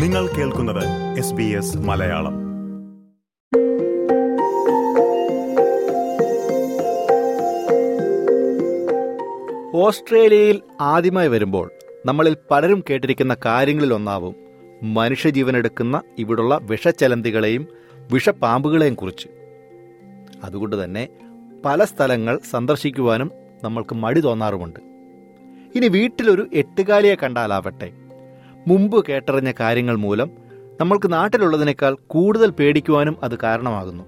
നിങ്ങൾ കേൾക്കുന്നത് SBS മലയാളം. ഓസ്ട്രേലിയയിൽ ആദ്യമായി വരുമ്പോൾ നമ്മളിൽ പലരും കേട്ടിരിക്കുന്ന കാര്യങ്ങളിലൊന്നാവും മനുഷ്യജീവനെടുക്കുന്ന ഇവിടുള്ള വിഷചലന്തികളെയും വിഷപ്പാമ്പുകളെയും കുറിച്ച്. അതുകൊണ്ട് തന്നെ പല സ്ഥലങ്ങൾ സന്ദർശിക്കുവാനും നമ്മൾക്ക് മടി തോന്നാറുമുണ്ട്. ഇനി വീട്ടിലൊരു എട്ടുകാലിയെ കണ്ടാലാവട്ടെ, മുമ്പ് കേട്ടറിഞ്ഞ കാര്യങ്ങൾ മൂലം നമ്മൾക്ക് നാട്ടിലുള്ളതിനേക്കാൾ കൂടുതൽ പേടിക്കുവാനും അത് കാരണമാകുന്നു.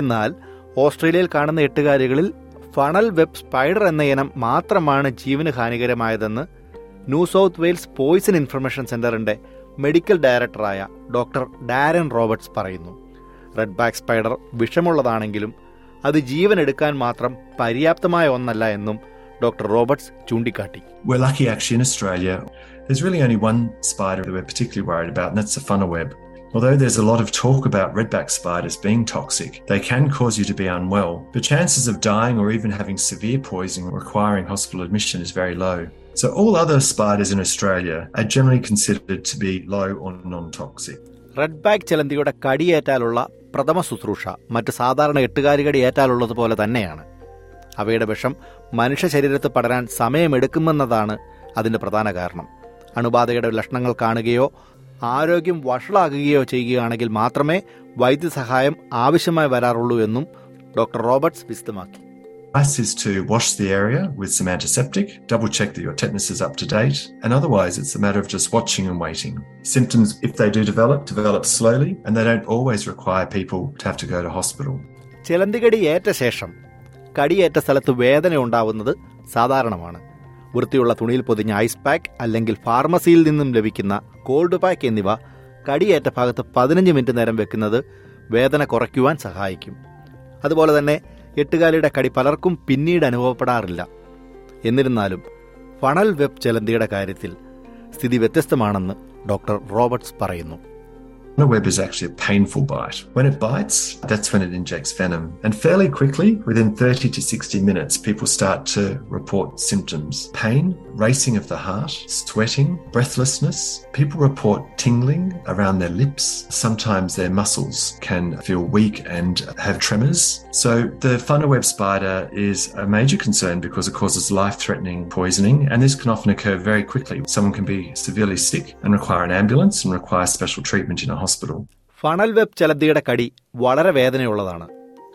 എന്നാൽ ഓസ്ട്രേലിയയിൽ കാണുന്ന എട്ടുകാലികളിൽ ഫണൽ വെബ് സ്പൈഡർ എന്ന ഇനം മാത്രമാണ് ജീവന് ഹാനികരമായതെന്ന് New South Wales poison information സെൻ്ററിൻ്റെ മെഡിക്കൽ ഡയറക്ടറായ ഡോക്ടർ ഡാരൻ റോബർട്ട്സ് പറയുന്നു. റെഡ് ബാക്ക് സ്പൈഡർ വിഷമുള്ളതാണെങ്കിലും അത് ജീവനെടുക്കാൻ മാത്രം പര്യാപ്തമായ ഒന്നല്ല എന്നും ഡോക്ടർ റോബർട്ട്സ് ചൂണ്ടിക്കാട്ടി. We're lucky actually in Australia. There's really only one spider that we're particularly worried about, and that's the funnel web. Although there's a lot of talk about red back spiders being toxic, they can cause you to be unwell. The chances of dying or even having severe poisoning requiring hospital admission is very low. So all other spiders in Australia are generally considered to be low or non-toxic. Red back ചെലന്തിയുടെ കടിയേറ്റാലുള്ള പ്രഥമ ശുശ്രൂഷ മറ്റ് സാധാരണ എട്ടുകാലികടി ഏറ്റാലുള്ളതുപോലെ തന്നെയാണ്. അവയുടെ വിഷം മനുഷ്യ ശരീരത്ത് പടരാൻ സമയമെടുക്കുമെന്നതാണ് അതിൻ്റെ പ്രധാന കാരണം. അണുബാധയുടെ ലക്ഷണങ്ങൾ കാണുകയോ ആരോഗ്യം വഷളാകുകയോ ചെയ്യുകയാണെങ്കിൽ മാത്രമേ വൈദ്യസഹായം ആവശ്യമായി വരാറുള്ളൂ എന്നും ഡോക്ടർ റോബർട്ട്സ് വിശദമാക്കി. Advice is to wash the area with some antiseptic, double check that your tetanus is up to date, and otherwise it's a matter of just watching and waiting. Symptoms, if they do develop, develop slowly, and they don't always require people to have to go to hospital. ചെലന്തികടി ഏറ്റ ശേഷം കടിയേറ്റ സ്ഥലത്ത് വേദന ഉണ്ടാവുന്നത് സാധാരണമാണ്. വൃത്തിയുള്ള തുണിയിൽ പൊതിഞ്ഞ ഐസ് പാക്ക് അല്ലെങ്കിൽ ഫാർമസിയിൽ നിന്നും ലഭിക്കുന്ന കോൾഡ് പാക്ക് എന്നിവ കടിയേറ്റ ഭാഗത്ത് 15 മിനിറ്റ് നേരം വെക്കുന്നത് വേദന കുറയ്ക്കുവാൻ സഹായിക്കും. അതുപോലെ തന്നെ എട്ടുകാലിയുടെ കടി പലർക്കും പിന്നീട് അനുഭവപ്പെടാറില്ല. എന്നിരുന്നാലും ഫണൽ വെബ് ചെലന്തിയുടെ കാര്യത്തിൽ സ്ഥിതി വ്യത്യസ്തമാണെന്ന് ഡോക്ടർ റോബർട്ട്സ് പറയുന്നു. The web is actually a painful bite. When it bites, that's when it injects venom. And fairly quickly, within 30 to 60 minutes, people start to report symptoms. Pain, racing of the heart, sweating, breathlessness. People report tingling around their lips. Sometimes their muscles can feel weak and have tremors. So the funnel web spider is a major concern because it causes life-threatening poisoning, and this can often occur very quickly. Someone can be severely sick and require an ambulance and require special treatment in a hospital. Funnel web ചെലന്തിയുടെ കടി വളരെ വേദനയുള്ളതാണ്.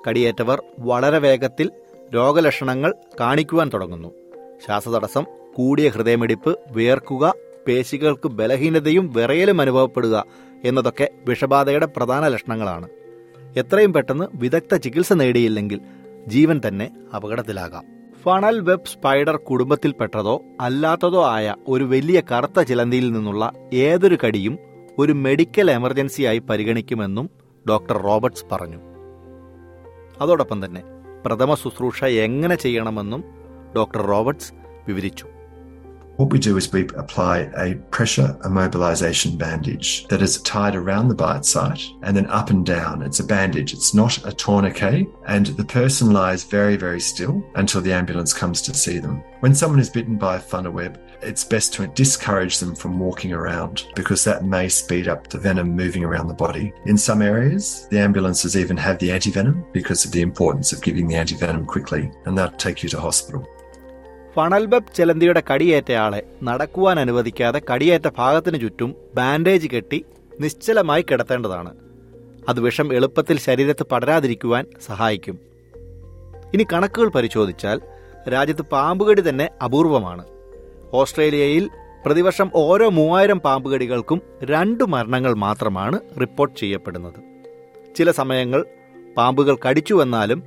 കടിയേറ്റവർ വളരെ വേഗത്തിൽ രോഗലക്ഷണങ്ങൾ കാണിക്കുവാൻ തുടങ്ങുന്നു. ശ്വാസതടസ്സം, കൂടിയ ഹൃദയമിടിപ്പ്, വിയർക്കുക, പേശികൾക്ക് ബലഹീനതയും വിറയലും അനുഭവപ്പെടുക എന്നതൊക്കെ വിഷബാധയുടെ പ്രധാന ലക്ഷണങ്ങളാണ്. എത്രയും പെട്ടെന്ന് വിദഗ്ധ ചികിത്സ നേടിയില്ലെങ്കിൽ ജീവൻ തന്നെ അപകടത്തിലാകാം. ഫണൽ വെബ് സ്പൈഡർ കുടുംബത്തിൽപ്പെട്ടതോ അല്ലാത്തതോ ആയ ഒരു വലിയ കറുത്ത ചിലന്തിയിൽ നിന്നുള്ള ഏതൊരു കടിയും ഒരു മെഡിക്കൽ എമർജൻസിയായി പരിഗണിക്കുമെന്നും ഡോക്ടർ റോബർട്ട്സ് പറഞ്ഞു. അതോടൊപ്പം തന്നെ പ്രഥമ ശുശ്രൂഷ എങ്ങനെ ചെയ്യണമെന്നും ഡോക്ടർ റോബർട്ട്സ് വിവരിച്ചു. What we do is we apply a pressure immobilization bandage that is tied around the bite site and then up and down. It's a bandage. It's not a tourniquet. And the person lies very, very still until the ambulance comes to see them. When someone is bitten by a funnel web, it's best to discourage them from walking around because that may speed up the venom moving around the body. In some areas, the ambulances even have the antivenom because of the importance of giving the antivenom quickly, and that'll take you to hospital. Funnel web ചെലന്തിയുടെ കടിയേറ്റയാളെ നടക്കുവാൻ അനുവദിക്കാതെ കടിയേറ്റ ഭാഗത്തിന് ചുറ്റും bandage കെട്ടി നിശ്ചലമായി കിടത്തേണ്ടതാണ്. അത് വിഷം എളുപ്പത്തിൽ ശരീരത്ത് പടരാതിരിക്കുവാൻ സഹായിക്കും. ഇനി കണക്കുകൾ പരിശോധിച്ചാൽ രാജ്യത്ത് പാമ്പുകടി തന്നെ അപൂർവമാണ്. ഓസ്ട്രേലിയയിൽ പ്രതിവർഷം ഓരോ 3000 പാമ്പുകടികൾക്കും 2 മരണങ്ങൾ മാത്രമാണ് റിപ്പോർട്ട് ചെയ്യപ്പെടുന്നത്. ചില സമയങ്ങൾ പാമ്പുകൾ കടിച്ചുവെന്നാലും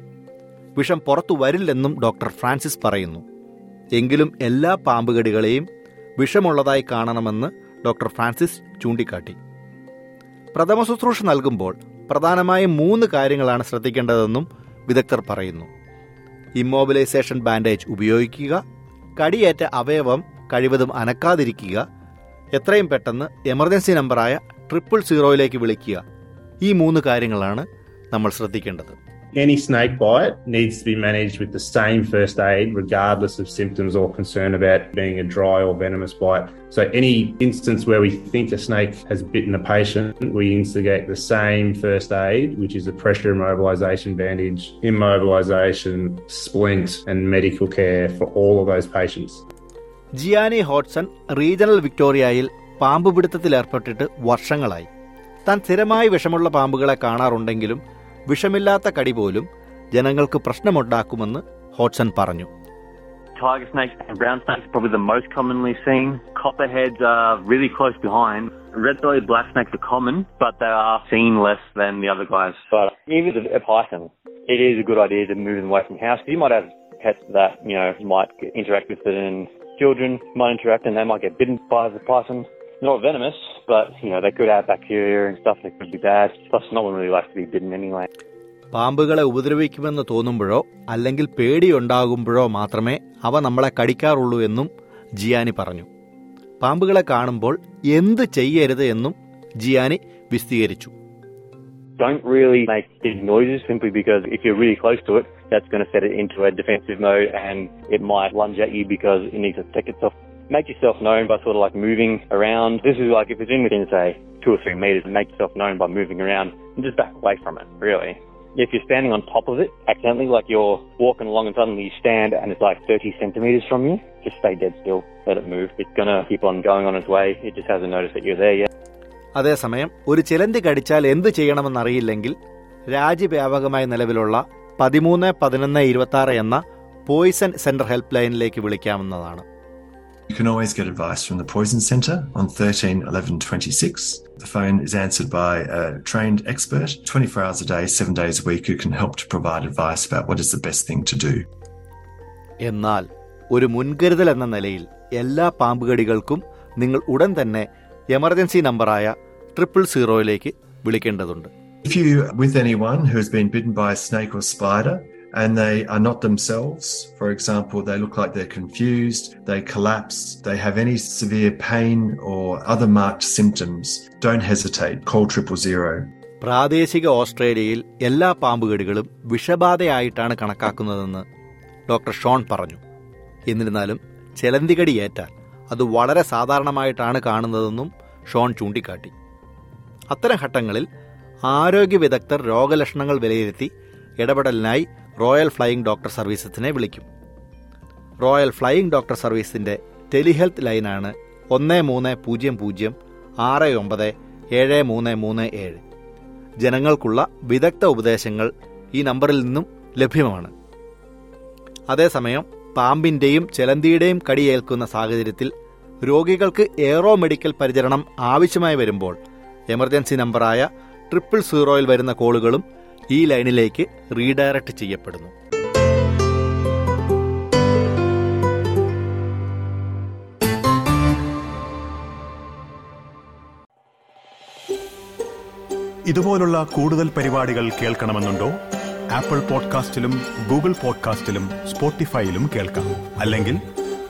വിഷം പുറത്തു വരില്ലെന്നും ഡോക്ടർ ഫ്രാൻസിസ് പറയുന്നു. എങ്കിലും എല്ലാ പാമ്പുകടികളെയും വിഷമുള്ളതായി കാണണമെന്ന് ഡോക്ടർ ഫ്രാൻസിസ് ചൂണ്ടിക്കാട്ടി. പ്രഥമ ശുശ്രൂഷ നൽകുമ്പോൾ പ്രധാനമായും 3 കാര്യങ്ങളാണ് ശ്രദ്ധിക്കേണ്ടതെന്നും വിദഗ്ധർ പറയുന്നു. ഇമ്മൊബിലൈസേഷൻ ബാൻഡേജ് ഉപയോഗിക്കുക, കടിയേറ്റ അവയവം കഴിവതും അനക്കാതിരിക്കുക, എത്രയും പെട്ടെന്ന് എമർജൻസി നമ്പറായ 000 വിളിക്കുക. ഈ 3 കാര്യങ്ങളാണ് നമ്മൾ ശ്രദ്ധിക്കേണ്ടത്. Any snake bite needs to be managed with the same first aid regardless of symptoms or concern about being a dry or venomous bite. So any instance where we think a snake has bitten a patient, we instigate the same first aid, which is a pressure immobilization bandage, immobilization, splint and medical care for all of those patients. Gianni Hodgson regional വിക്ടോറിയയിൽ പാമ്പുപിടുത്തത്തിലേർപ്പെട്ടിട്ട് വർഷങ്ങളായി. താൻ സ്ഥിരമായി വിഷമുള്ള പാമ്പുകളെ കാണാറുണ്ടെങ്കിലും വിഷമില്ലാത്ത കടി പോലും ജനങ്ങൾക്ക് പ്രശ്നമുണ്ടാക്കുമെന്ന് ഹോഡ്സൺ പറഞ്ഞു. Tiger snakes and brown snakes are probably the most commonly seen. Copperheads are really close behind. Red-bellied black snakes are common, but they are seen less than the other guys. But even a python, it is a good idea to move them away from the house. You might have pets that, you know, might interact with it, and children might interact and they might get bitten by the python. Not venomous, but you know they could have bacteria and stuff that could be bad. Plus, no one really likes to be bitten anyway. പാമ്പുകളെ ഉപദ്രവിക്കുമെന്ന് തോന്നുമ്പോഴോ അല്ലെങ്കിൽ പേടിയുണ്ടാകുമ്പോഴോ മാത്രമേ അവ നമ്മളെ കടിക്കാറുള്ളൂ എന്നും Gianni പറഞ്ഞു. പാമ്പുകളെ കാണുമ്പോൾ എന്ത് ചെയ്യരുത് എന്നും ജിയാനി വിശദീകരിച്ചു. Don't really make big noises simply because if you're really close to it, that's going to set it into a defensive mode and it might lunge at you because it needs to protect itself. Make yourself known by sort of like moving around. This is like if it's in within say 2 or 3 meters, make yourself known by moving around and just back away from it, really. If you're standing on top of it, accidentally like you're walking along and suddenly you stand and it's like 30 centimeters from you, just stay dead still, let it move. It's going to keep on going on its way. It just hasn't noticed that you're there yet. അതേസമയം ഒരു ചിലന്തി കടിച്ചാൽ എന്ത് ചെയ്യണമെന്നറിയില്ലെങ്കിൽ രാജ്യവ്യാപകമായി നിലവിലുള്ള 131126 എന്ന Poisson centre help ലൈനിലേക്ക് വിളിക്കാവുന്നതാണ്. You can always get advice from the Poison Centre on 131126. The phone is answered by a trained expert 24 hours a day, 7 days a week who can help to provide advice about what is the best thing to do. എന്നാൽ ഒരു മുൻകരുതൽ എന്ന നിലയിൽ എല്ലാ പാമ്പുകടികൾക്കും നിങ്ങൾ ഉടൻ തന്നെ emergency നമ്പറായ 000 വിളിക്കേണ്ടതുണ്ട്. If you are with anyone who has been bitten by a snake or spider, and they are not themselves, for example, they look like they're confused, they collapse, they have any severe pain or other marked symptoms, don't hesitate, call 000. പ്രാദേശിക ഓസ്ട്രേലിയയിൽ എല്ലാ പാമ്പുകടികളും വിഷബാധയായിട്ടാണ് കണക്കാക്കുന്നതെന്ന് doctor Sean പറഞ്ഞു. എന്നിരുന്നാലും ചിലന്തികടിയേറ്റാൽ അത് വളരെ സാധാരണമായിട്ടാണ് കാണുന്നതെന്നും Sean ചൂണ്ടിക്കാട്ടി. അത്തരം ഘട്ടങ്ങളിൽ ആരോഗ്യ വിദഗ്ധർ രോഗലക്ഷണങ്ങൾ വിലയിരുത്തി ഇടപെടലിനായി റോയൽ ഫ്ലൈയിംഗ് ഡോക്ടർ സർവീസസിനെ വിളിക്കും. റോയൽ ഫ്ലൈയിംഗ് ഡോക്ടർ സർവീസിൻ്റെ ടെലിഹെൽത്ത് ലൈനാണ് 1300697337. ജനങ്ങൾക്കുള്ള വിദഗ്ധ ഉപദേശങ്ങൾ ഈ നമ്പറിൽ നിന്നും ലഭ്യമാണ്. അതേസമയം പാമ്പിൻ്റെയും ചിലന്തിയുടെയും കടിയേൽക്കുന്ന സാഹചര്യത്തിൽ രോഗികൾക്ക് എയ്റോ മെഡിക്കൽ പരിചരണം ആവശ്യമായി വരുമ്പോൾ എമർജൻസി നമ്പറായ 000 വരുന്ന കോളുകളും ഈ ലൈനിലേക്ക് റീഡയറക്ട് ചെയ്യപ്പെടുന്നു. ഇതുപോലുള്ള കൂടുതൽ പരിപാടികൾ കേൾക്കണമെന്നുണ്ടോ? ആപ്പിൾ പോഡ്കാസ്റ്റിലും ഗൂഗിൾ പോഡ്കാസ്റ്റിലും സ്പോട്ടിഫൈയിലും കേൾക്കാം. അല്ലെങ്കിൽ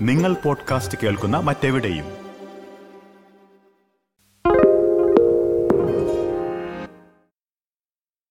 നിങ്ങൾ പോഡ്കാസ്റ്റ് കേൾക്കുന്ന മറ്റെവിടെയും.